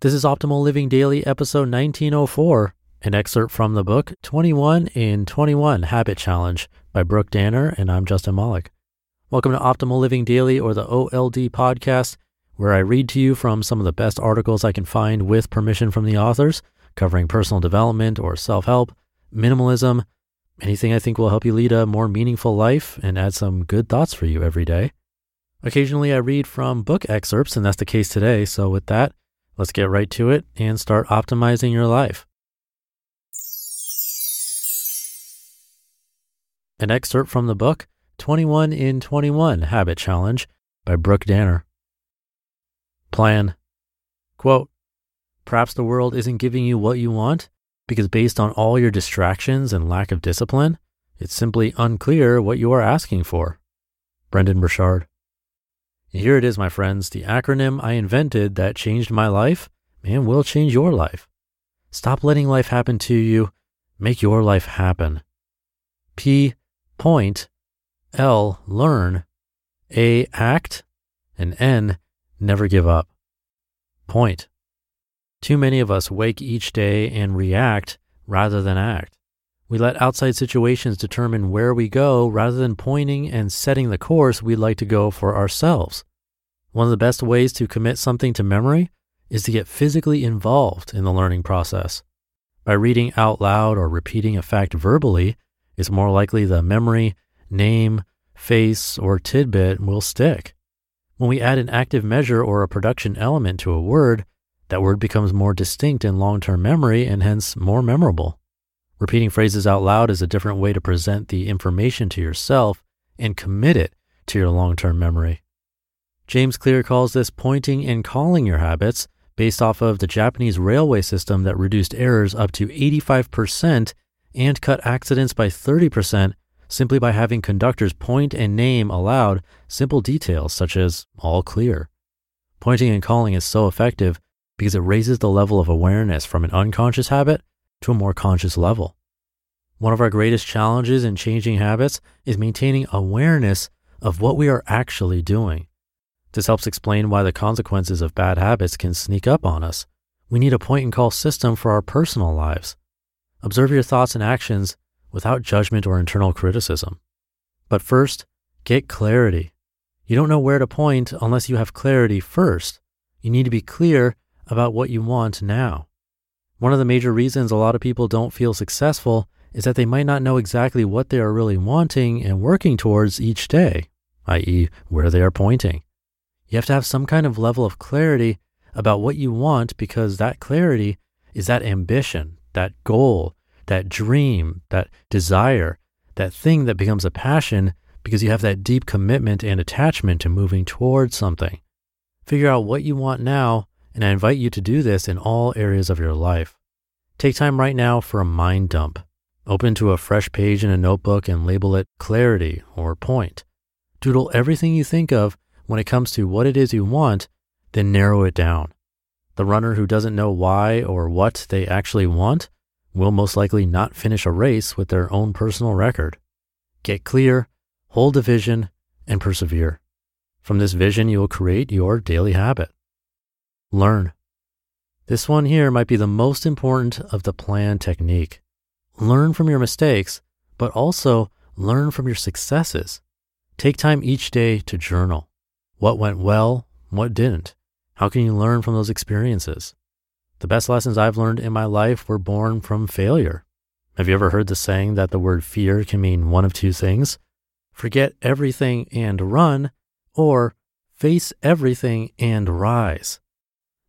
This is Optimal Living Daily, episode 1904, an excerpt from the book 21 in 21 Habit Challenge by Brooke Danner, and I'm Justin Malik. Welcome to Optimal Living Daily, or the OLD podcast, where I read to you from some of the best articles I can find with permission from the authors, covering personal development or self-help, minimalism, anything I think will help you lead a more meaningful life and add some good thoughts for you every day. Occasionally I read from book excerpts, and that's the case today, so with that, let's get right to it and start optimizing your life. An excerpt from the book, 21 in 21 Habit Challenge by Brooke Danner. Plan. Quote, perhaps the world isn't giving you what you want because based on all your distractions and lack of discipline, it's simply unclear what you are asking for. Brendan Burchard. Here it is, my friends, the acronym I invented that changed my life and will change your life. Stop letting life happen to you. Make your life happen. P, point. L, learn. A, act. And N, never give up. Point. Too many of us wake each day and react rather than act. We let outside situations determine where we go rather than pointing and setting the course we'd like to go for ourselves. One of the best ways to commit something to memory is to get physically involved in the learning process. By reading out loud or repeating a fact verbally, it's more likely the memory, name, face, or tidbit will stick. When we add an active measure or a production element to a word, that word becomes more distinct in long-term memory and hence more memorable. Repeating phrases out loud is a different way to present the information to yourself and commit it to your long-term memory. James Clear calls this pointing and calling your habits, based off of the Japanese railway system that reduced errors up to 85% and cut accidents by 30% simply by having conductors point and name aloud simple details such as all clear. Pointing and calling is so effective because it raises the level of awareness from an unconscious habit to a more conscious level. One of our greatest challenges in changing habits is maintaining awareness of what we are actually doing. This helps explain why the consequences of bad habits can sneak up on us. We need a point and call system for our personal lives. Observe your thoughts and actions without judgment or internal criticism. But first, get clarity. You don't know where to point unless you have clarity first. You need to be clear about what you want now. One of the major reasons a lot of people don't feel successful is that they might not know exactly what they are really wanting and working towards each day, i.e., where they are pointing. You have to have some kind of level of clarity about what you want because that clarity is that ambition, that goal, that dream, that desire, that thing that becomes a passion because you have that deep commitment and attachment to moving towards something. Figure out what you want now, and I invite you to do this in all areas of your life. Take time right now for a mind dump. Open to a fresh page in a notebook and label it clarity or point. Doodle everything you think of when it comes to what it is you want, then narrow it down. The runner who doesn't know why or what they actually want will most likely not finish a race with their own personal record. Get clear, hold a vision, and persevere. From this vision, you will create your daily habit. Learn. This one here might be the most important of the plan technique. Learn from your mistakes, but also learn from your successes. Take time each day to journal. What went well, what didn't? How can you learn from those experiences? The best lessons I've learned in my life were born from failure. Have you ever heard the saying that the word fear can mean one of two things? Forget everything and run, or face everything and rise.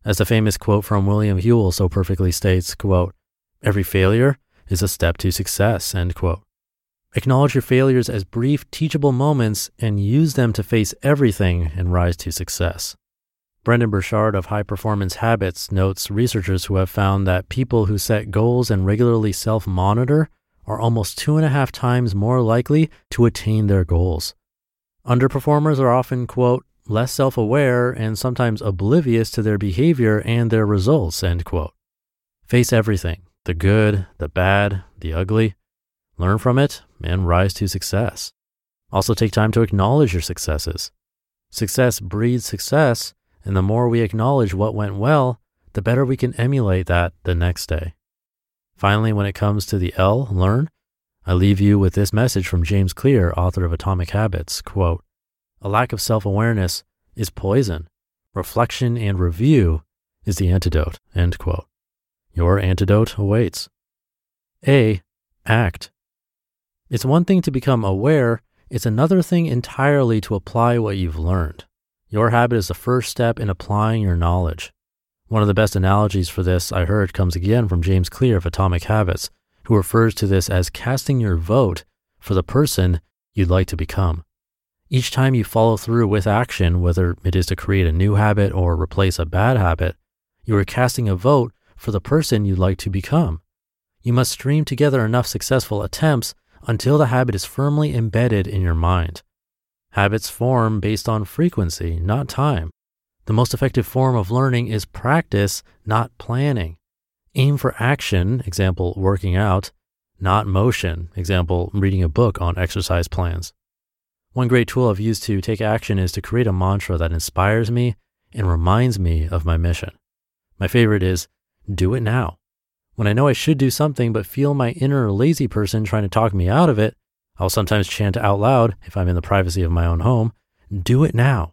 As the famous quote from William Whewell so perfectly states, quote, "Every failure is a step to success," end quote. Acknowledge your failures as brief, teachable moments and use them to face everything and rise to success. Brendan Burchard of High Performance Habits notes researchers who have found that people who set goals and regularly self-monitor are almost 2.5 times more likely to attain their goals. Underperformers are often, quote, "less self-aware and sometimes oblivious to their behavior and their results," end quote. Face everything, the good, the bad, the ugly. Learn from it and rise to success. Also take time to acknowledge your successes. Success breeds success, and the more we acknowledge what went well, the better we can emulate that the next day. Finally, when it comes to the L, learn, I leave you with this message from James Clear, author of Atomic Habits, quote, "A lack of self-awareness is poison. Reflection and review is the antidote," end quote. Your antidote awaits. A, act. It's one thing to become aware. It's another thing entirely to apply what you've learned. Your habit is the first step in applying your knowledge. One of the best analogies for this I heard comes again from James Clear of Atomic Habits, who refers to this as casting your vote for the person you'd like to become. Each time you follow through with action, whether it is to create a new habit or replace a bad habit, you are casting a vote for the person you'd like to become. You must stream together enough successful attempts until the habit is firmly embedded in your mind. Habits form based on frequency, not time. The most effective form of learning is practice, not planning. Aim for action, example, working out, not motion, example, reading a book on exercise plans. One great tool I've used to take action is to create a mantra that inspires me and reminds me of my mission. My favorite is, do it now. When I know I should do something but feel my inner lazy person trying to talk me out of it, I'll sometimes chant out loud, if I'm in the privacy of my own home, do it now.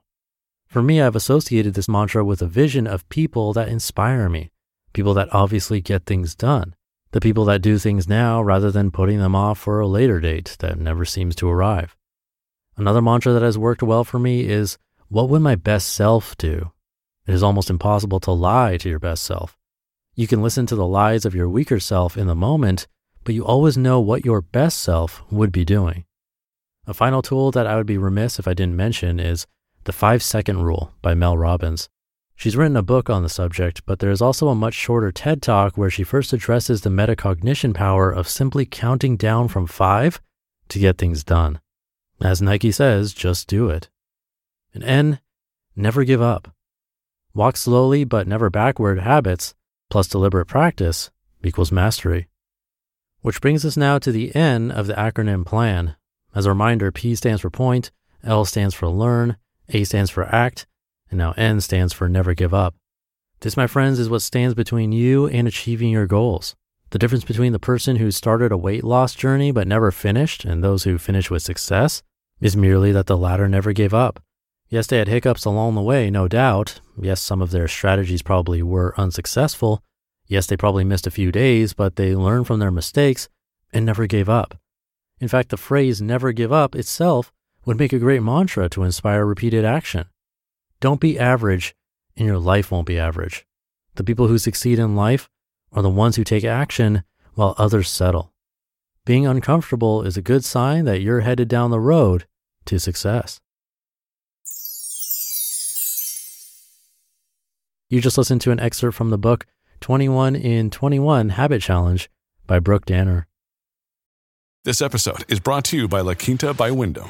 For me, I've associated this mantra with a vision of people that inspire me, people that obviously get things done, the people that do things now rather than putting them off for a later date that never seems to arrive. Another mantra that has worked well for me is, what would my best self do? It is almost impossible to lie to your best self. You can listen to the lies of your weaker self in the moment, but you always know what your best self would be doing. A final tool that I would be remiss if I didn't mention is The 5 Second Rule by Mel Robbins. She's written a book on the subject, but there is also a much shorter TED Talk where she first addresses the metacognition power of simply counting down from 5 to get things done. As Nike says, just do it. And N, never give up. Walk slowly but never backward habits plus deliberate practice equals mastery. Which brings us now to the N of the acronym PLAN. As a reminder, P stands for point, L stands for learn, A stands for act, and now N stands for never give up. This, my friends, is what stands between you and achieving your goals. The difference between the person who started a weight loss journey but never finished and those who finish with success is merely that the latter never gave up. Yes, they had hiccups along the way, no doubt. Yes, some of their strategies probably were unsuccessful. Yes, they probably missed a few days, but they learned from their mistakes and never gave up. In fact, the phrase never give up itself would make a great mantra to inspire repeated action. Don't be average and your life won't be average. The people who succeed in life are the ones who take action while others settle. Being uncomfortable is a good sign that you're headed down the road to success. You just listened to an excerpt from the book 21 in 21 Habit Challenge by Brooke Danner. This episode is brought to you by La Quinta by Wyndham.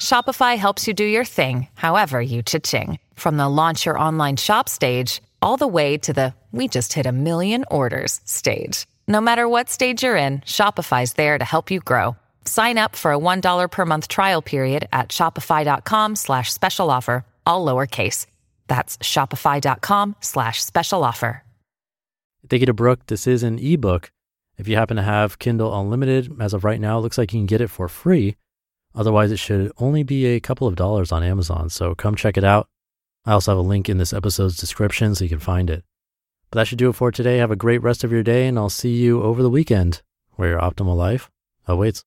Shopify helps you do your thing, however you cha-ching. From the launch your online shop stage, all the way to the we just hit a million orders stage. No matter what stage you're in, Shopify's there to help you grow. Sign up for a $1 per month trial period at shopify.com/special offer, all lowercase. That's shopify.com/special offer. Thank you to Brooke. This is an ebook. If you happen to have Kindle Unlimited, as of right now, it looks like you can get it for free. Otherwise, it should only be a couple of dollars on Amazon. So come check it out. I also have a link in this episode's description so you can find it. But that should do it for today. Have a great rest of your day, and I'll see you over the weekend where your optimal life awaits.